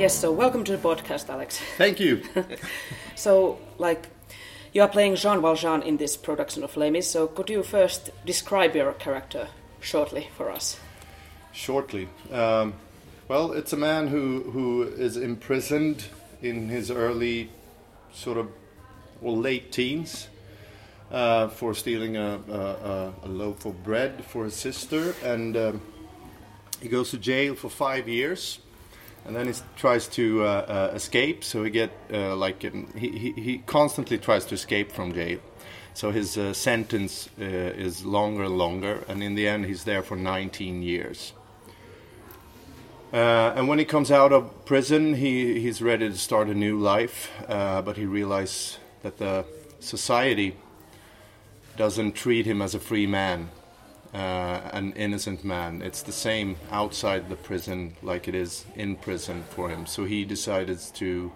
Yes, so welcome to the podcast, Alex. Thank you. So, you are playing Jean Valjean in this production of Les Mis, so could you first describe your character shortly for us? Shortly? Well, it's a man who is imprisoned in his early late teens for stealing a loaf of bread for his sister, and he goes to jail for 5 years. And then he tries to escape, so he he constantly tries to escape from jail. So his sentence is longer and longer, and in the end he's there for 19 years. And when he comes out of prison, he's ready to start a new life, but he realizes that the society doesn't treat him as a free man, an innocent man. It's the same outside the prison like it is in prison for him. So he decides to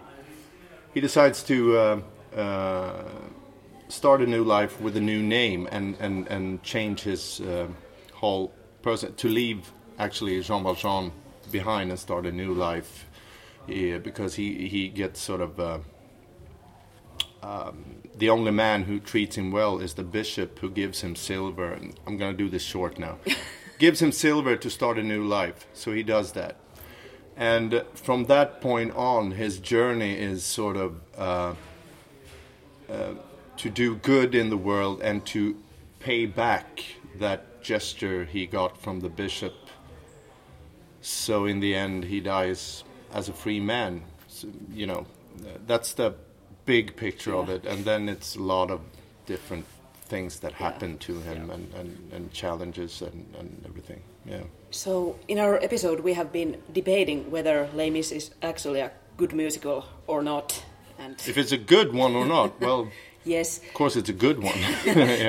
start a new life with a new name and change his whole person, to leave actually Jean Valjean behind and start a new life, because he gets the only man who treats him well is the bishop, who gives him silver. And I'm going to do this short now. Gives him silver to start a new life. So he does that. And from that point on, his journey is to do good in the world and to pay back that gesture he got from the bishop. So in the end, he dies as a free man. So, that's the big picture of it, and then it's a lot of different things that happen to him and challenges and everything. Yeah. So in our episode, we have been debating whether Les Mis is actually a good musical or not, and if it's a good one or not. Well, yes, of course it's a good one.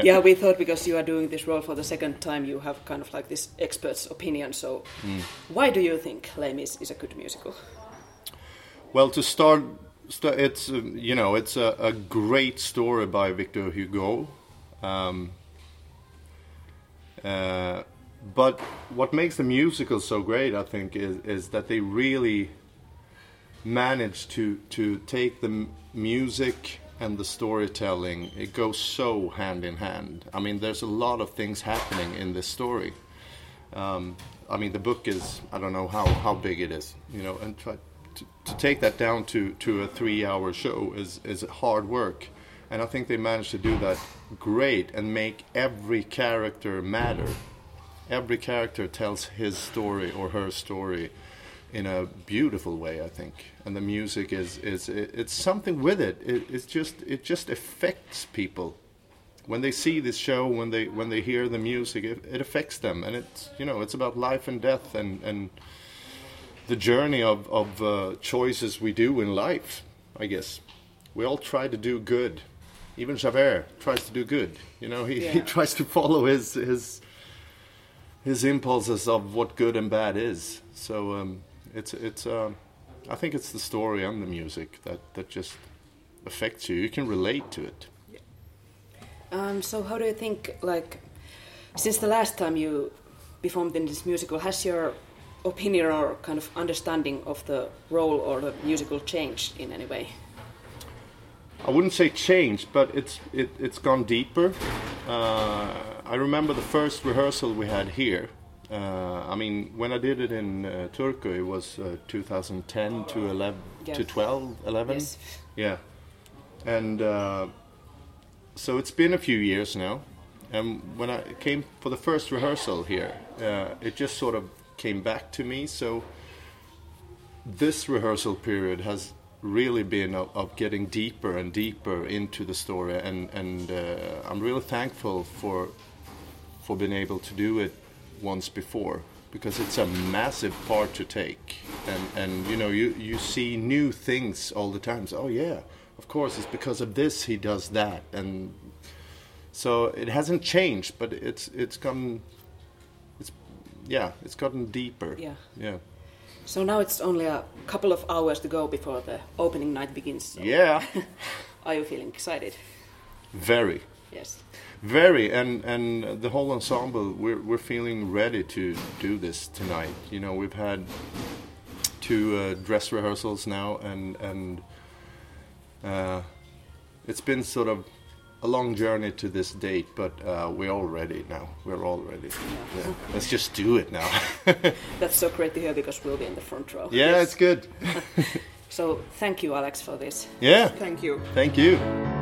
Yeah, we thought, because you are doing this role for the second time, you have kind of like this expert's opinion. So why do you think Les Mis is a good musical? Well, to start. It's it's a great story by Victor Hugo, but what makes the musical so great, I think, is that they really manage to take the music and the storytelling. It goes so hand in hand. I mean, there's a lot of things happening in this story. The book is, I don't know how big it is, and try. To take that down to a 3-hour show is hard work, and I think they managed to do that great and make every character matter. Every character tells his story or her story in a beautiful way, I think. And the music is something with it. It just affects people when they see this show, when they hear the music. It affects them, and it's it's about life and death and the journey of choices we do in life, I guess. We all try to do good. Even Javert tries to do good. He tries to follow his impulses of what good and bad is. So it's I think it's the story and the music that just affects you. You can relate to it. Yeah. So how do you think, since the last time you performed in this musical, has your opinion or kind of understanding of the role or the musical changed in any way? I wouldn't say changed, but it's gone deeper. I remember the first rehearsal we had here. When I did it in Turku, it was 2010 to 11, yes. to 12, 11. Yes. Yeah, and so it's been a few years now. And when I came for the first rehearsal here, it just came back to me. So this rehearsal period has really been of getting deeper and deeper into the story, and I'm really thankful for being able to do it once before, because it's a massive part to take, and you see new things all the time. So, oh yeah, of course it's because of this he does that, and so it hasn't changed, but it's gotten deeper. Yeah. Yeah. So now it's only a couple of hours to go before the opening night begins. So yeah. Are you feeling excited? Very. Yes. Very, and the whole ensemble, we're feeling ready to do this tonight. We've had two dress rehearsals now, and it's been sort of a long journey to this date, but we're all ready now. Yeah. Let's just do it now. That's so great to hear, because we'll be in the front row. Yeah, yes. It's good. So thank you, Alex, for this. Yeah. Thank you.